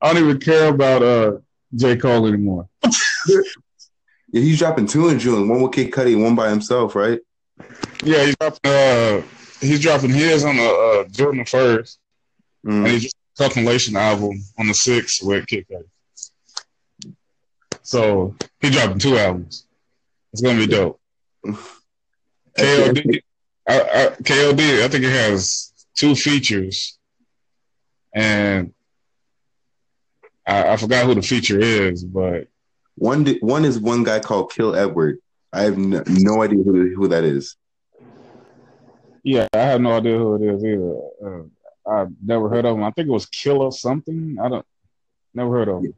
I don't even care about J. Cole anymore. Yeah, he's dropping two in June. One with Kid Cudi, one by himself, right? Yeah, he's dropping his on the June the 1st. And he's just a compilation album on the 6th with Kid Cudi. So he's dropping two albums. It's gonna be dope. K.O.D. I think it has two features, and I forgot who the feature is, but one is one guy called Kill Edward. I have no idea who that is. Yeah, I have no idea who it is either. I've never heard of him. I think it was Killer something. Never heard of him.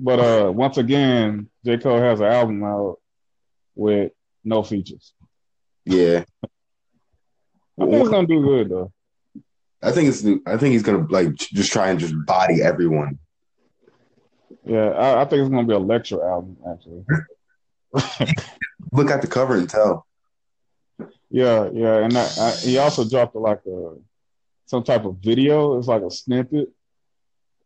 But once again, J. Cole has an album out with no features. Yeah, I think it's gonna do good though. I think he's gonna just try and just body everyone. Yeah, I think it's gonna be a lecture album actually. Look at the cover and tell. Yeah, and he also dropped some type of video. It's like a snippet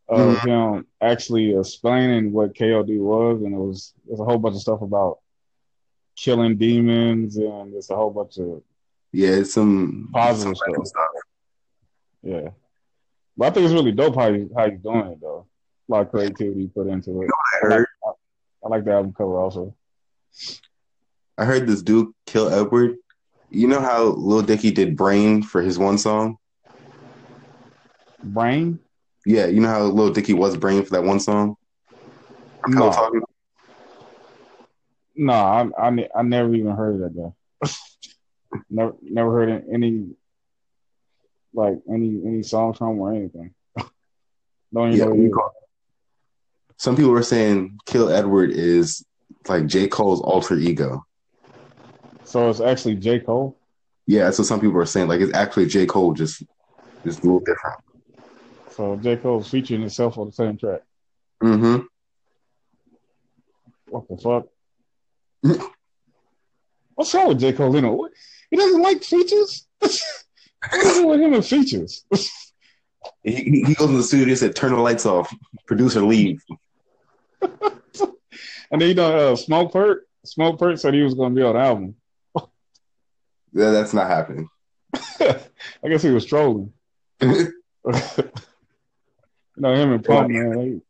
of him actually explaining what K.O.D. was, and it was a whole bunch of stuff about killing demons, and it's a whole bunch of some positive stuff. Yeah, but I think it's really dope how you doing it though. A lot of creativity put into it. You know what I heard? I like the album cover also. I heard this dude Kill Edward. You know how Lil Dicky did Brain for his one song? Brain? Yeah, you know how Lil Dicky was Brain for that one song? No, I never even heard of that guy. never heard any song from him or anything. Don't even know. Some people were saying Kill Edward is like J. Cole's alter ego. So it's actually J. Cole? Yeah, so some people are saying it's actually J. Cole, just a little different. So J. Cole's featuring himself on the same track. Mm-hmm. What the fuck? What's wrong with J. Cole? He doesn't like features. What's wrong with him and features? He goes in the studio and said, "Turn the lights off. Producer, leave." And then Smokepurpp. Smokepurpp said he was going to be on the album. Yeah, that's not happening. I guess he was trolling. Him and Pump, man.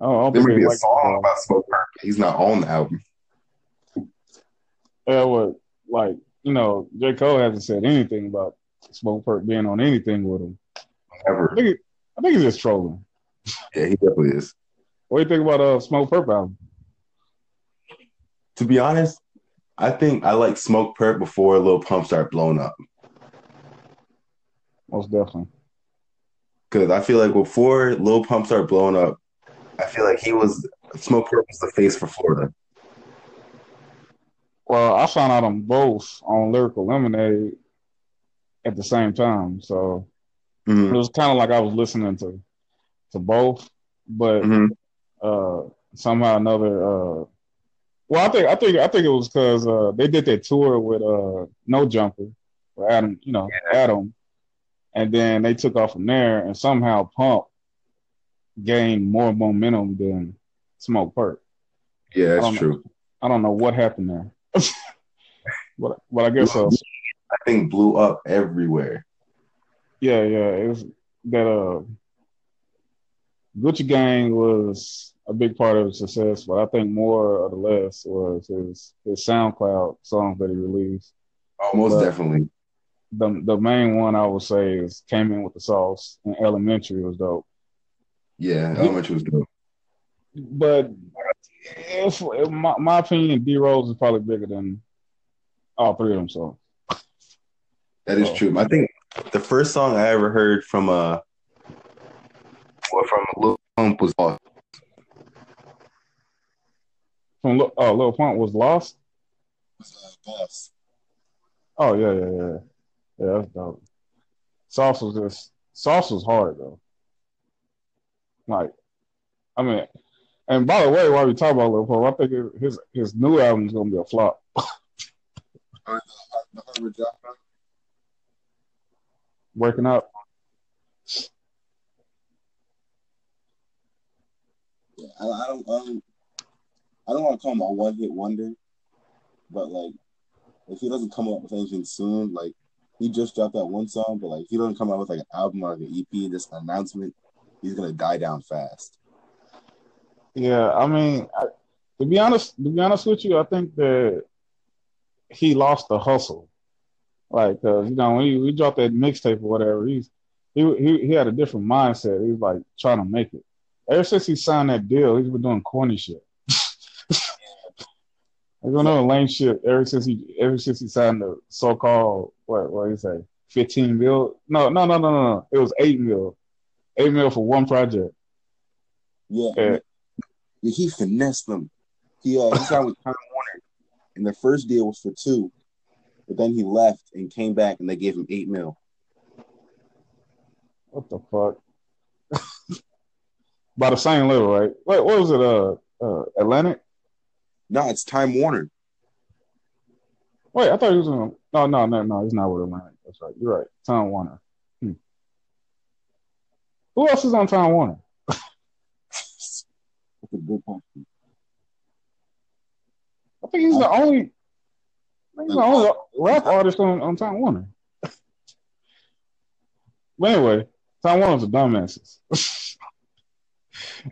I don't there may be a song about Smokepurpp. He's not on the album. J. Cole hasn't said anything about Smokepurpp being on anything with him. Ever. I think he's just trolling. Yeah, he definitely is. What do you think about Smokepurpp album? To be honest, I think I like Smokepurpp before Lil Pump started blowing up. Most definitely. Because I feel like before Lil Pump started blowing up, I feel like Smokepurpp was the face for Florida. Well, I found out them both on Lyrical Lemonade at the same time. So it was kind of like I was listening to both, but somehow or another. Well, I think it was because they did that tour with No Jumper, with Adam, Adam, and then they took off from there, and somehow Pump gained more momentum than Smokepurpp. Yeah, that's true. I don't know what happened there. But I guess so. I think blew up everywhere. Yeah. It was that Gucci Gang was a big part of his success, but I think more or less was his SoundCloud songs that he released. Oh, most definitely. The main one I would say is Came In With The Sauce, and Elementary was dope. Yeah, Elementary was dope. But in my opinion, D Rose is probably bigger than all three of them songs. That is true. I think the first song I ever heard from Lil Pump was Lost. Lil Pump was Lost? Lost. Oh, yeah. Yeah, that's dope. Sauce was hard, though. And by the way, while we talk about Lil Pump, I think his new album is going to be a flop. The Heartbreak album. Breaking Up. I don't want to call him a one-hit wonder, but like if he doesn't come up with anything soon, like he just dropped that one song, but like if he doesn't come out with like an album or like an EP, just an announcement, he's gonna die down fast. Yeah, I mean, to be honest with you, I think that he lost the hustle. Like, you know, when we dropped that mixtape or whatever, he had a different mindset. He was like trying to make it. Ever since he signed that deal, he's been doing corny shit. He's been doing lame shit ever since he signed the so-called what you say, 15 mil? No. It was 8 mil. 8 mil for one project. Yeah, he finessed them. He signed with Time Warner, and the first deal was for 2, but then he left and came back, and they gave him 8 mil. What the fuck? By the same level, right? Wait, what was it? Atlantic? No, it's Time Warner. Wait, I thought he was in. No, he's not with Atlantic. That's right. You're right. Time Warner. Who else is on Time Warner? That's a good question. I think he's the only rap artist on Time Warner. But anyway, Time Warner's a dumbasses.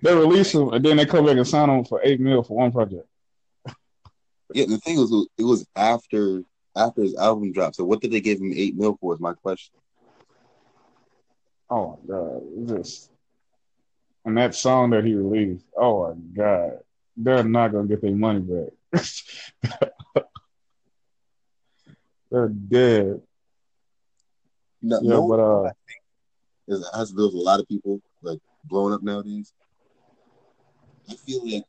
They release him and then they come back and sign him for 8 mil for one project. Yeah, the thing was, it was after his album dropped. So what did they give him 8 mil for? Is my question. Oh my god! And that song that he released. Oh my god! They're not gonna get their money back. They're dead. I think it has to do with a lot of people like blowing up nowadays. I feel like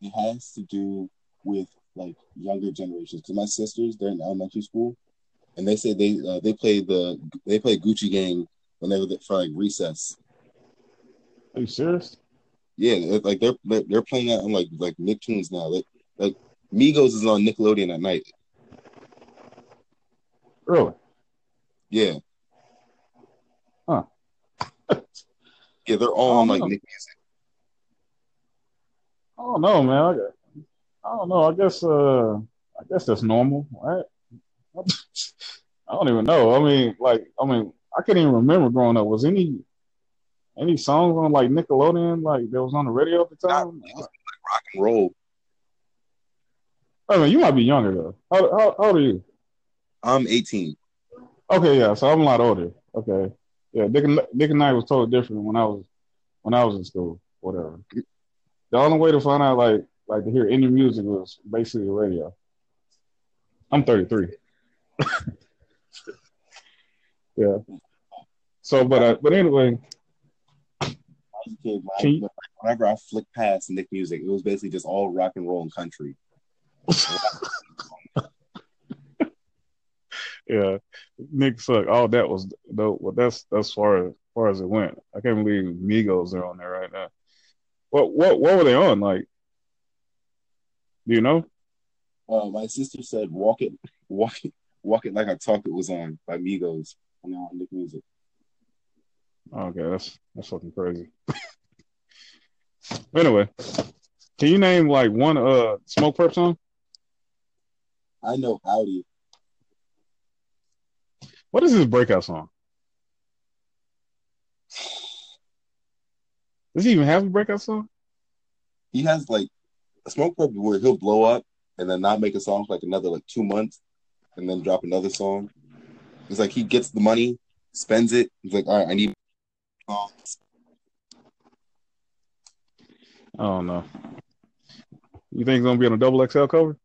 it has to do with like younger generations. Because my sisters, they're in elementary school, and they say they play Gucci Gang whenever for like recess. Are you serious? Yeah, like they're playing that on like Nicktoons now. Like Migos is on Nickelodeon at night. Really? Yeah. Huh. Yeah, they're all on like Nick Music. I don't know, man. I don't know. I guess that's normal, right? I don't even know. I mean, I couldn't even remember growing up. Was any songs on like Nickelodeon like that was on the radio at the time? It was like rock and roll. I mean, you might be younger though. How old are you? I'm 18. Okay, yeah. So I'm a lot older. Okay, yeah. Dick and I was totally different when I was in school. Whatever. The only way to find out like to hear any music was basically the radio. I'm 33. Yeah. So, but anyway. Whenever I flicked past Nick Music, it was basically just all rock and roll and country. Yeah, Nick sucked. All that was dope. Well, that's far as it went. I can't believe Migos are on there right now. What were they on? Like, do you know? My sister said, "Walk it like I talk." It was on by Migos. And now on Nick Music. Okay, that's fucking crazy. Anyway, can you name like one Smokepurpp song? I know Howdy. What is his breakout song? Does he even have a breakout song? He has like a Smokepurpp where he'll blow up and then not make a song for like another like 2 months and then drop another song. It's like he gets the money, spends it. He's like, all right, I need. Oh no! You think it's gonna be on a double XL cover?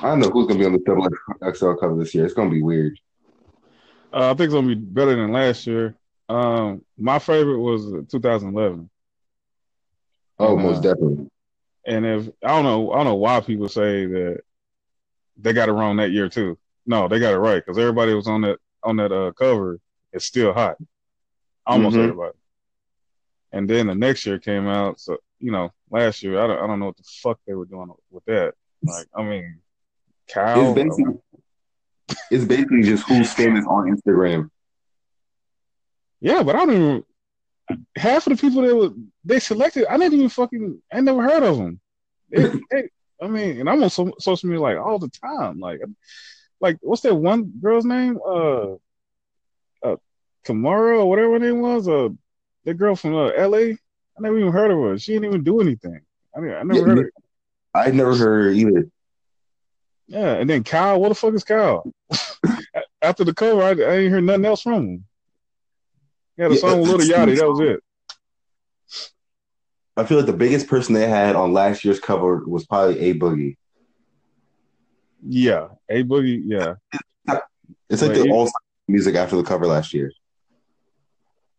I know who's gonna be on the double XL cover this year. It's gonna be weird. I think it's gonna be better than last year. My favorite was 2011. Oh, and, most definitely. And if I don't know why people say that. They got it wrong that year too. No, they got it right because everybody was on that cover. It's still hot, almost everybody. And then the next year came out. So you know, last year I don't know what the fuck they were doing with that. Like, I mean, Kyle. It's basically just who's famous on Instagram. Yeah, but I don't even. half of the people that they selected, I didn't even fucking, I never heard of them. I mean, and I'm on social media like all the time. Like what's that one girl's name? Kamara or whatever her name was. That girl from LA. I never even heard of her. She didn't even do anything. I never heard of her. I never heard her either. Yeah, and then Kyle. What the fuck is Kyle? After the cover, I didn't hear nothing else from him. He had a song with Lil Yachty. That was it. I feel like the biggest person they had on last year's cover was probably A Boogie. Yeah, A Boogie, yeah. It's like the all music after the cover last year.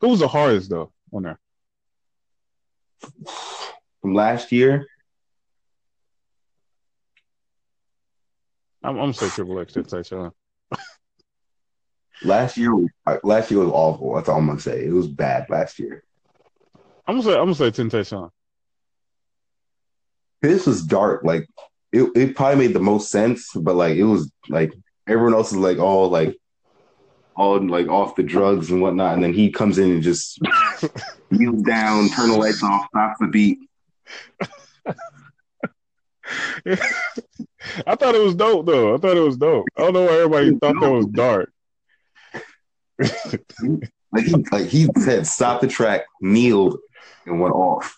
Who was the hardest, though, on there? From last year? I'm going to say XXXTentacion. Last year was awful. That's all I'm going to say. It was bad last year. I'm gonna say XXXTentacion. This was dark. Like it probably made the most sense, but like it was like everyone else is all off the drugs and whatnot, and then he comes in and just kneels down, turn the lights off, stops the beat. I thought it was dope though. I don't know why everybody thought that was dark. He said, stop the track, kneeled, and went off.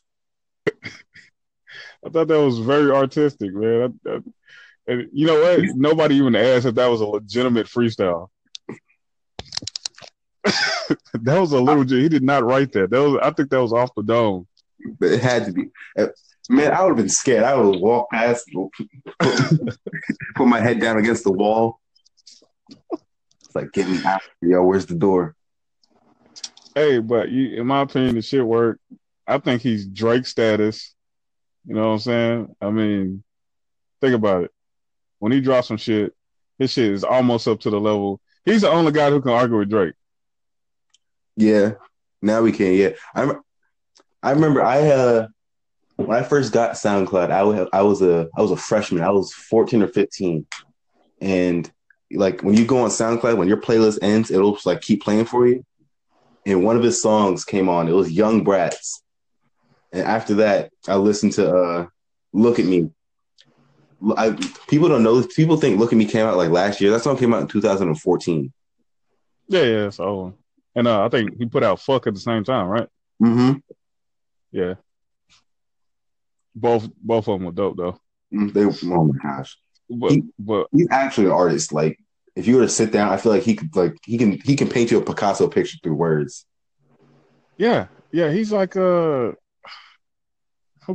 I thought that was very artistic, man. And you know what? Nobody even asked if that was a legitimate freestyle. That was a little... He did not write that. I think that was off the dome. But it had to be. Man, I would have been scared. I would have walked past, put my head down against the wall. It's like, get me out. Yo, where's the door? Hey, but in my opinion, the shit worked. I think he's Drake status. You know what I'm saying? I mean, think about it. When he drops some shit, his shit is almost up to the level. He's the only guy who can argue with Drake. Yeah, now we can. Yeah, I remember when I first got SoundCloud, I was a freshman. I was 14 or 15, and like when you go on SoundCloud, when your playlist ends, it'll just like keep playing for you. And one of his songs came on. It was Young Brats. And after that, I listened to Look At Me. People don't know. People think Look At Me came out like last year. That song came out in 2014. Yeah, it's old. And I think he put out Fuck at the same time, right? Mm-hmm. Yeah. Both of them were dope, though. Oh, my gosh. But he's actually an artist, like. If you were to sit down, I feel like he can paint you a Picasso picture through words. Yeah, he's like who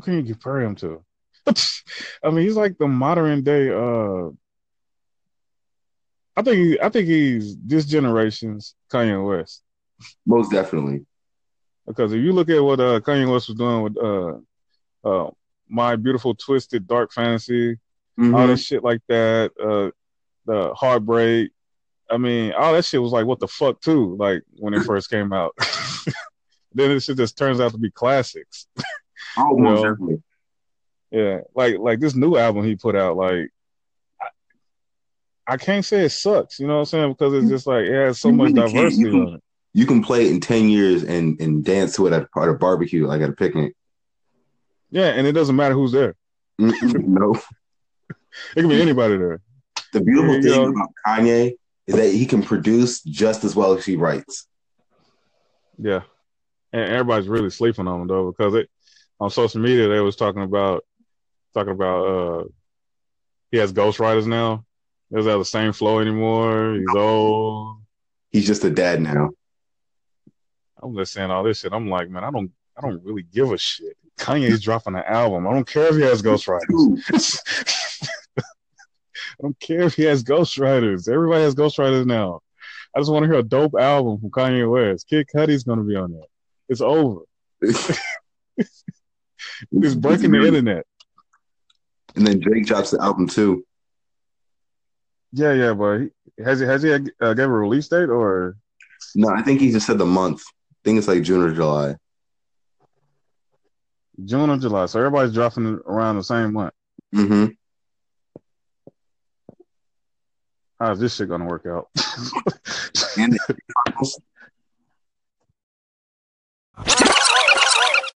can you compare him to? I mean, he's like the modern day. I think he's this generation's Kanye West. Most definitely, because if you look at what Kanye West was doing with My Beautiful Twisted Dark Fantasy, all this shit like that. The Heartbreak, I mean, all that shit was like, what the fuck, too? Like, when it first came out. Then it just turns out to be classics. Oh, most definitely. Yeah, like this new album he put out, like, I can't say it sucks, you know what I'm saying? Because it's just like, it has so much diversity on it. You can play it in 10 years and dance to it at a barbecue, like at a picnic. Yeah, and it doesn't matter who's there. No. It can be anybody there. The beautiful thing about Kanye is that he can produce just as well as he writes. Yeah. And everybody's really sleeping on him, though, because on social media, they was talking about he has ghostwriters now. He doesn't have the same flow anymore. He's old. He's just a dad now. I'm just saying all this shit. I'm like, man, I don't really give a shit. Kanye's dropping an album. I don't care if he has ghostwriters. I don't care if he has ghostwriters. Everybody has ghostwriters now. I just want to hear a dope album from Kanye West. Kid Cudi's going to be on that. It's over. It's breaking the internet. And then Drake drops the album too. Yeah, but has he gave a release date or? No, I think he just said the month. I think it's like June or July. June or July. So everybody's dropping around the same month. Mm-hmm. How's this shit gonna work out? And